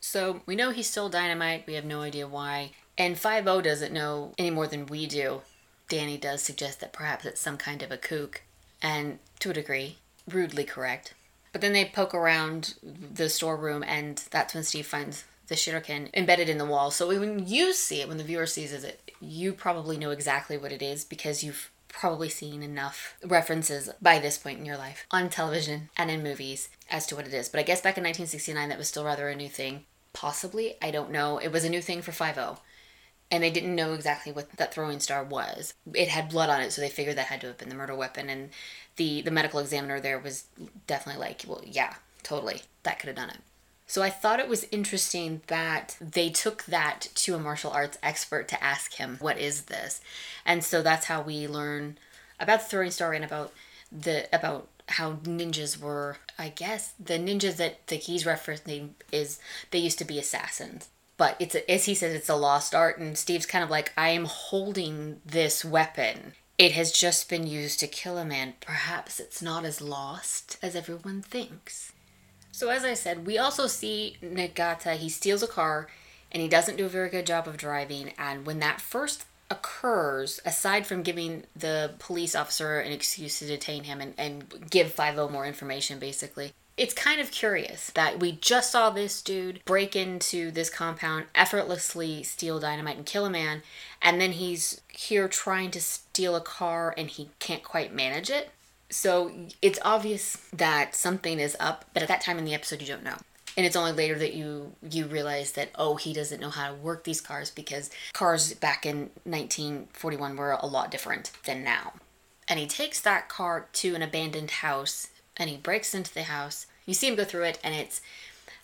So we know he stole dynamite. We have no idea why. And Five-O doesn't know any more than we do. Danny does suggest that perhaps it's some kind of a kook, and to a degree, rudely correct. But then they poke around the storeroom, and that's when Steve finds the shuriken embedded in the wall. So when you see it, when the viewer sees it, you probably know exactly what it is, because you've probably seen enough references by this point in your life on television and in movies as to what it is. But I guess back in 1969, that was still rather a new thing. Possibly, I don't know. It was a new thing for Five-O. And they didn't know exactly what that throwing star was. It had blood on it, so they figured that had to have been the murder weapon. And the medical examiner there was definitely like, well, yeah, totally. That could have done it. So I thought it was interesting that they took that to a martial arts expert to ask him, what is this? And so that's how we learn about the throwing star and about how ninjas were, I guess, the ninjas that he's referencing is they used to be assassins. But it's as he says, it's a lost art. And Steve's kind of like, I am holding this weapon. It has just been used to kill a man. Perhaps it's not as lost as everyone thinks. So as I said, we also see Nagata. He steals a car and he doesn't do a very good job of driving. And when that first occurs, aside from giving the police officer an excuse to detain him and give Five-O more information, basically, it's kind of curious that we just saw this dude break into this compound, effortlessly steal dynamite and kill a man, and then he's here trying to steal a car and he can't quite manage it. So it's obvious that something is up, but at that time in the episode you don't know. And it's only later that you realize that, oh, he doesn't know how to work these cars, because cars back in 1941 were a lot different than now. And he takes that car to an abandoned house and he breaks into the house. You see him go through it, and it's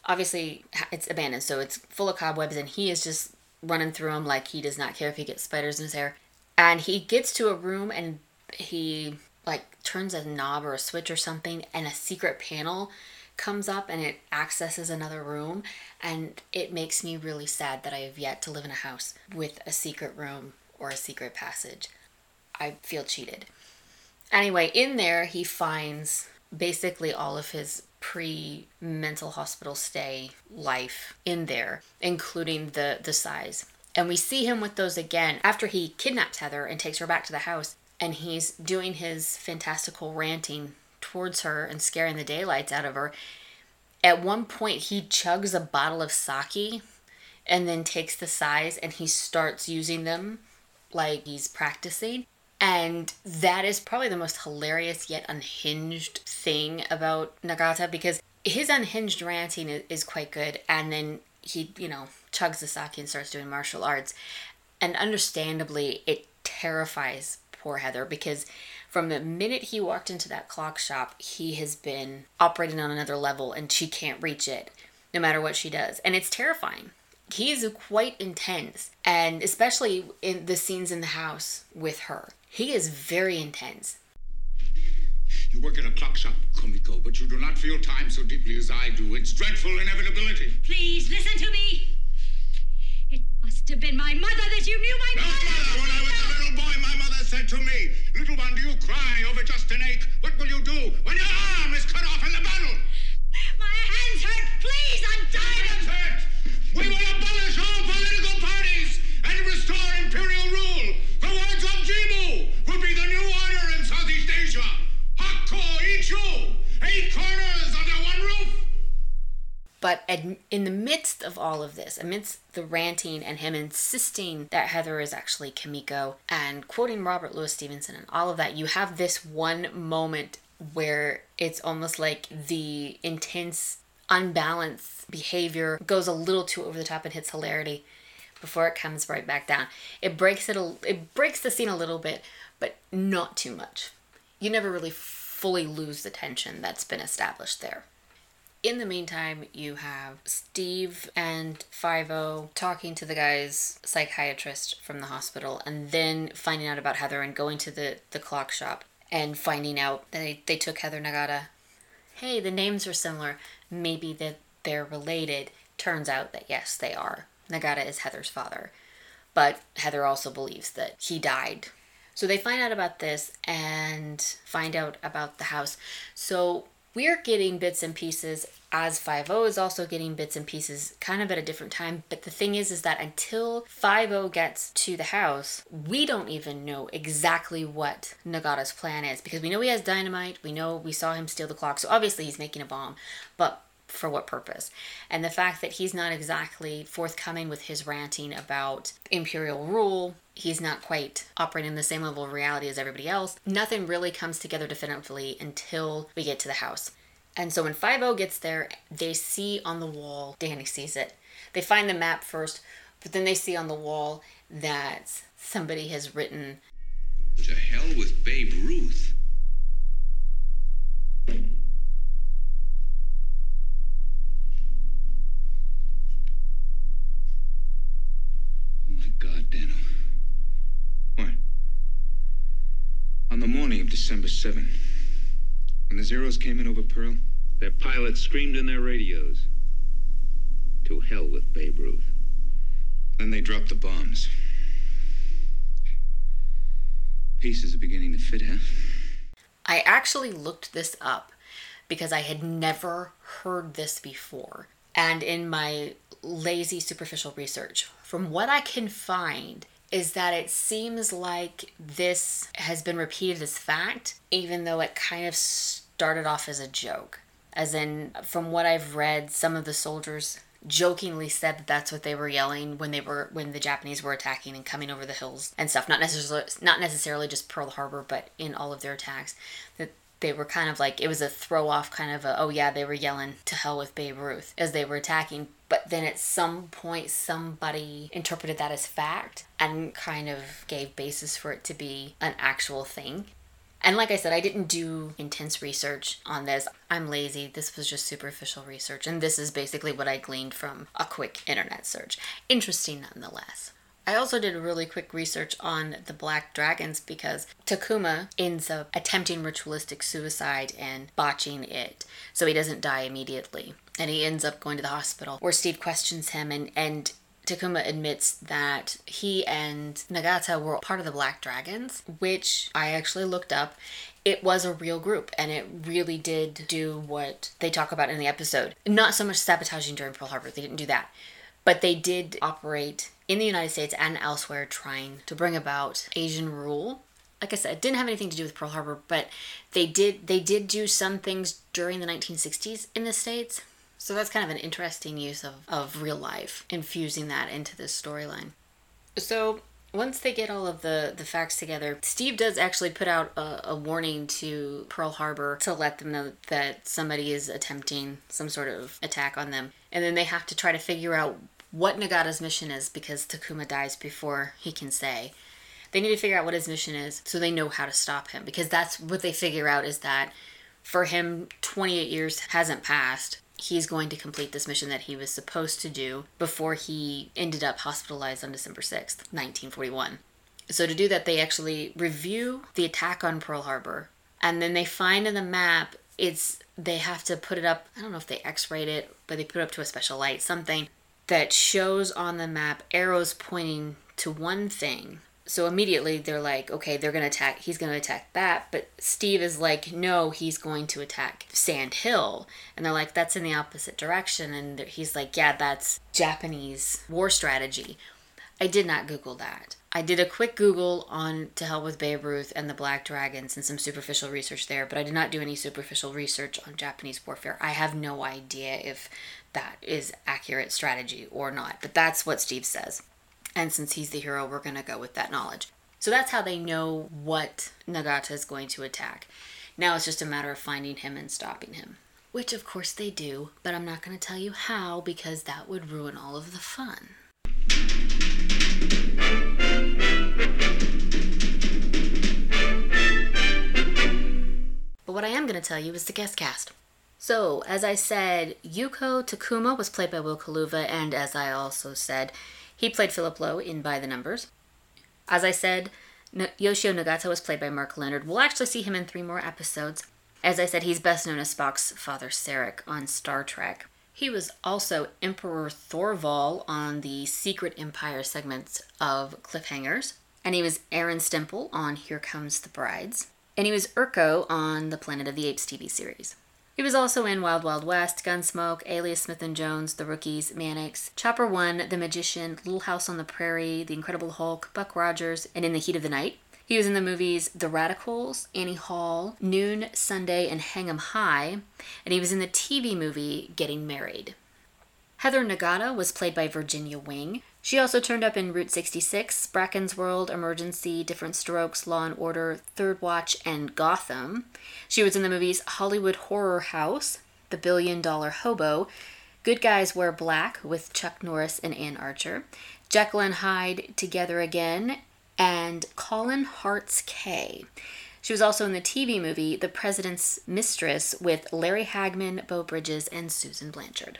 obviously it's abandoned, so it's full of cobwebs, and he is just running through them like he does not care if he gets spiders in his hair. And he gets to a room and he like turns a knob or a switch or something, and a secret panel comes up and it accesses another room. And it makes me really sad that I have yet to live in a house with a secret room or a secret passage. I feel cheated. Anyway, in there he finds basically all of his pre-mental hospital stay life in there, including the size. And we see him with those again after he kidnaps Heather and takes her back to the house, and he's doing his fantastical ranting towards her and scaring the daylights out of her. At one point he chugs a bottle of sake and then takes the size and he starts using them like he's practicing. And that is probably the most hilarious yet unhinged thing about Nagata, because his unhinged ranting is quite good. And then he, chugs the sake and starts doing martial arts. And understandably, it terrifies poor Heather, because from the minute he walked into that clock shop, he has been operating on another level and she can't reach it no matter what she does. And it's terrifying. He is quite intense, and especially in the scenes in the house with her. He is very intense. You work in a clock shop, Komiko, but you do not feel time so deeply as I do. It's dreadful inevitability. Please, listen to me. It must have been my mother that you knew my mother. No, when I was a little boy, my mother said to me, "Little one, do you cry over just an ache? What will you do when your arm is cut off in the battle?" My hands hurt. Please, I'm tired of it. We will abolish all political parties and restore imperial rule. The words of Jimu will be the new order in Southeast Asia. Hakko Ichu, 8 corners under one roof. But in the midst of all of this, amidst the ranting and him insisting that Heather is actually Kimiko and quoting Robert Louis Stevenson and all of that, you have this one moment where it's almost like the intense unbalanced behavior goes a little too over the top and hits hilarity before it comes right back down. It breaks the scene a little bit, but not too much. You never really fully lose the tension that's been established there. In the meantime, you have Steve and Five-O talking to the guy's psychiatrist from the hospital, and then finding out about Heather and going to the clock shop and finding out that they took Heather Nagata. Hey, the names are similar. Maybe that they're related. Turns out that yes, they are. Nagata is Heather's father, but Heather also believes that he died. So they find out about this and find out about the house. So we're getting bits and pieces, as Five-O is also getting bits and pieces, kind of at a different time. But the thing is that until Five-O gets to the house, we don't even know exactly what Nagata's plan is, because we know he has dynamite. We know we saw him steal the clock. So obviously he's making a bomb, but for what purpose? And the fact that he's not exactly forthcoming with his ranting about imperial rule, he's not quite operating in the same level of reality as everybody else. Nothing really comes together definitively until we get to the house. And so when Five-O gets there, they see on the wall, Danny sees it. They find the map first, but then they see on the wall that somebody has written, "To hell with Babe Ruth." December 7. When the Zeros came in over Pearl, their pilots screamed in their radios, "To hell with Babe Ruth." Then they dropped the bombs. Pieces are beginning to fit, huh? I actually looked this up because I had never heard this before. And in my lazy, superficial research, from what I can find, is that it seems like this has been repeated as fact, even though it kind of started off as a joke. As in, from what I've read, some of the soldiers jokingly said that that's what they were yelling when the Japanese were attacking and coming over the hills and stuff. Not necessarily just Pearl Harbor, but in all of their attacks, that they were kind of like, it was a throw off kind of a, oh yeah, they were yelling "to hell with Babe Ruth" as they were attacking. But then at some point, somebody interpreted that as fact and kind of gave basis for it to be an actual thing. And like I said, I didn't do intense research on this. I'm lazy. This was just superficial research. And this is basically what I gleaned from a quick internet search. Interesting nonetheless. I also did really quick research on the Black Dragons because Takuma ends up attempting ritualistic suicide and botching it, so he doesn't die immediately. And he ends up going to the hospital where Steve questions him, and Takuma admits that he and Nagata were part of the Black Dragons, which I actually looked up. It was a real group, and it really did do what they talk about in the episode. Not so much sabotaging during Pearl Harbor, they didn't do that, but they did operate in the United States and elsewhere trying to bring about Asian rule. Like I said, it didn't have anything to do with Pearl Harbor, but they did do some things during the 1960s in the States. So that's kind of an interesting use of real life, infusing that into this storyline. So once they get all of the facts together, Steve does actually put out a warning to Pearl Harbor to let them know that somebody is attempting some sort of attack on them. And then they have to try to figure out what Nagata's mission is, because Takuma dies before he can say. They need to figure out what his mission is so they know how to stop him, because that's what they figure out, is that for him, 28 years hasn't passed. He's going to complete this mission that he was supposed to do before he ended up hospitalized on December 6th, 1941. So to do that, they actually review the attack on Pearl Harbor, and then they find in the map, they have to put it up. I don't know if they x-rayed it, but they put it up to a special light, something that shows on the map arrows pointing to one thing. So immediately they're like, okay, they're going to attack. He's going to attack that. But Steve is like, no, he's going to attack Sand Hill. And they're like, that's in the opposite direction. And he's like, yeah, that's Japanese war strategy. I did not Google that. I did a quick Google on To Hell with Babe Ruth and the Black Dragons and some superficial research there, but I did not do any superficial research on Japanese warfare. I have no idea if that is accurate strategy or not, but that's what Steve says. And since he's the hero, we're going to go with that knowledge. So that's how they know what Nagata is going to attack. Now it's just a matter of finding him and stopping him, which of course they do, but I'm not going to tell you how, because that would ruin all of the fun. But what I am going to tell you is the guest cast. So, as I said, Yuko Takuma was played by Will Kaluva, and as I also said, he played Philip Lowe in By the Numbers. As I said, Yoshio Nagata was played by Mark Leonard. We'll actually see him in 3 more episodes. As I said, he's best known as Spock's father Sarek on Star Trek. He was also Emperor Thorval on the Secret Empire segments of Cliffhangers. And he was Aaron Stemple on Here Comes the Brides. And he was Urko on the Planet of the Apes TV series. He was also in Wild Wild West, Gunsmoke, Alias Smith & Jones, The Rookies, Mannix, Chopper 1, The Magician, Little House on the Prairie, The Incredible Hulk, Buck Rogers, and In the Heat of the Night. He was in the movies The Radicals, Annie Hall, Noon, Sunday, and Hang 'em High, and he was in the TV movie Getting Married. Heather Nagata was played by Virginia Wing. She also turned up in Route 66, Bracken's World, Emergency, Different Strokes, Law & Order, Third Watch, and Gotham. She was in the movies Hollywood Horror House, The $1 Billion Hobo, Good Guys Wear Black with Chuck Norris and Ann Archer, Jekyll and Hyde Together Again, and Colin Hart's K. She was also in the TV movie The President's Mistress with Larry Hagman, Beau Bridges, and Susan Blanchard.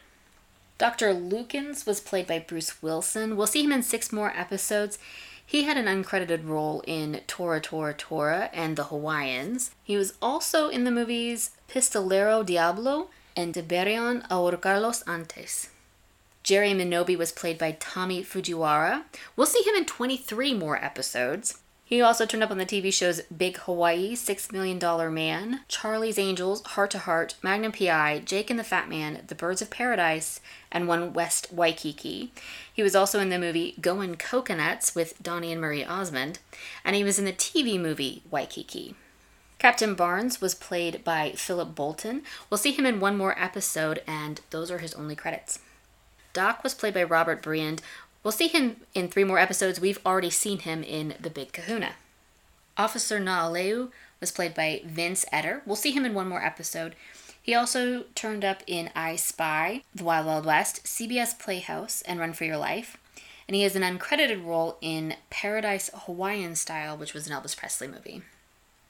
Dr. Lukens was played by Bruce Wilson. We'll see him in 6 more episodes. He had an uncredited role in Tora, Tora, Tora and The Hawaiians. He was also in the movies Pistolero Diablo and Deberían Ahorcarlos Antes. Jerry Minobe was played by Tommy Fujiwara. We'll see him in 23 more episodes. He also turned up on the TV shows Big Hawaii, $6 Million Man, Charlie's Angels, Heart to Heart, Magnum P.I., Jake and the Fat Man, The Birds of Paradise, and One West Waikiki. He was also in the movie Goin' Coconuts with Donnie and Marie Osmond, and he was in the TV movie Waikiki. Captain Barnes was played by Philip Bolton. We'll see him in one more episode, and those are his only credits. Doc was played by Robert Briand. We'll see him in 3 more episodes. We've already seen him in The Big Kahuna. Officer Na'aleu was played by Vince Etter. We'll see him in one more episode. He also turned up in I Spy, The Wild Wild West, CBS Playhouse, and Run for Your Life. And he has an uncredited role in Paradise Hawaiian Style, which was an Elvis Presley movie.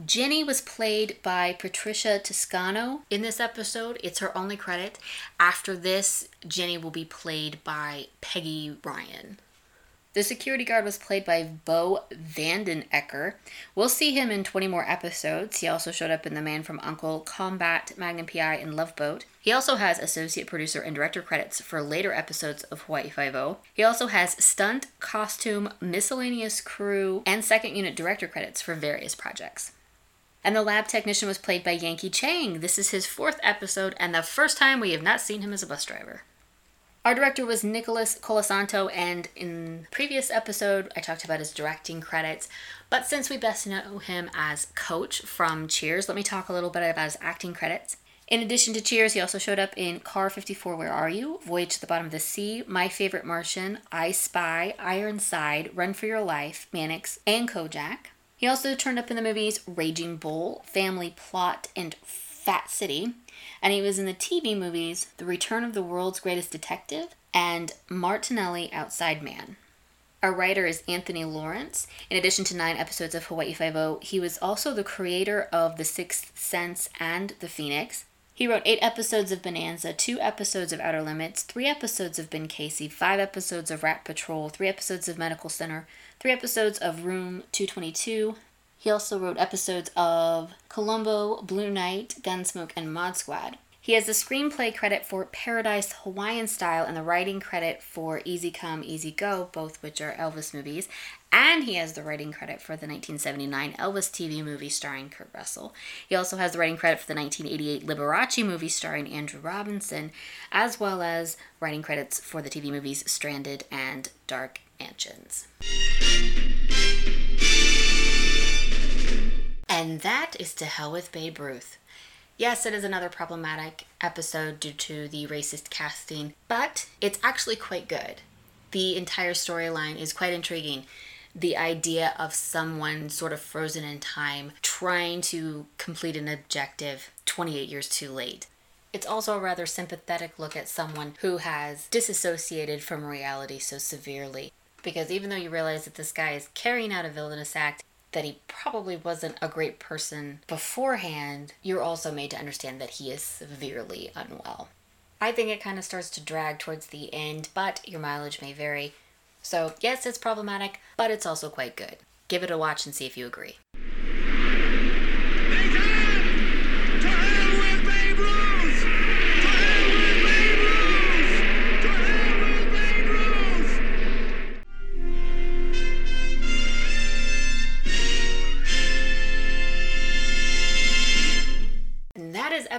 Jenny was played by Patricia Toscano in this episode. It's her only credit. After this, Jenny will be played by Peggy Ryan. The security guard was played by Bo Vanden Ecker. We'll see him in 20 more episodes. He also showed up in The Man from U.N.C.L.E., Combat, Magnum P.I., and Love Boat. He also has associate producer and director credits for later episodes of Hawaii Five-O. He also has stunt, costume, miscellaneous crew, and second unit director credits for various projects. And the lab technician was played by Yankee Chang. This is his 4th episode and the first time we have not seen him as a bus driver. Our director was Nicholas Colasanto, and in the previous episode I talked about his directing credits. But since we best know him as Coach from Cheers, let me talk a little bit about his acting credits. In addition to Cheers, he also showed up in Car 54, Where Are You?, Voyage to the Bottom of the Sea, My Favorite Martian, I Spy, Ironside, Run for Your Life, Mannix, and Kojak. He also turned up in the movies Raging Bull, Family Plot, and Fat City. And he was in the TV movies The Return of the World's Greatest Detective and Martinelli Outside Man. Our writer is Anthony Lawrence. In addition to 9 episodes of Hawaii Five-O, he was also the creator of The Sixth Sense and The Phoenix. He wrote 8 episodes of Bonanza, 2 episodes of Outer Limits, 3 episodes of Ben Casey, 5 episodes of Rat Patrol, 3 episodes of Medical Center, 3 episodes of Room 222. He also wrote episodes of Columbo, Blue Knight, Gunsmoke, and Mod Squad. He has the screenplay credit for Paradise Hawaiian Style and the writing credit for Easy Come, Easy Go, both which are Elvis movies. And he has the writing credit for the 1979 Elvis TV movie starring Kurt Russell. He also has the writing credit for the 1988 Liberace movie starring Andrew Robinson, as well as writing credits for the TV movies Stranded and Dark Mansions. And that is To Hell with Babe Ruth. Yes, it is another problematic episode due to the racist casting, but it's actually quite good. The entire storyline is quite intriguing. The idea of someone sort of frozen in time trying to complete an objective 28 years too late. It's also a rather sympathetic look at someone who has disassociated from reality so severely, because even though you realize that this guy is carrying out a villainous act, that he probably wasn't a great person beforehand, you're also made to understand that he is severely unwell. I think it kind of starts to drag towards the end, but your mileage may vary. So yes, it's problematic, but it's also quite good. Give it a watch and see if you agree.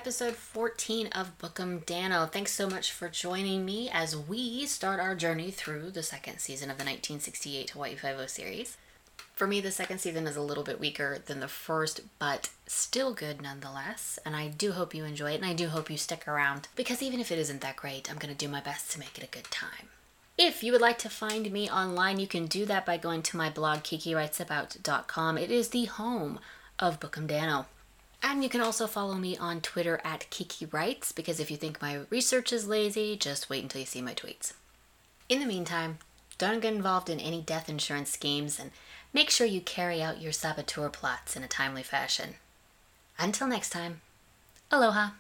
Episode 14 of Book 'em Danno. Thanks so much for joining me as we start our journey through the second season of the 1968 Hawaii Five-O series. For me, the second season is a little bit weaker than the first, but still good nonetheless. And I do hope you enjoy it, and I do hope you stick around, because even if it isn't that great, I'm going to do my best to make it a good time. If you would like to find me online, you can do that by going to my blog, kikiwritesabout.com. It is the home of Book 'em Danno. And you can also follow me on Twitter at Kiki Writes, because if you think my research is lazy, just wait until you see my tweets. In the meantime, don't get involved in any death insurance schemes, and make sure you carry out your saboteur plots in a timely fashion. Until next time, aloha.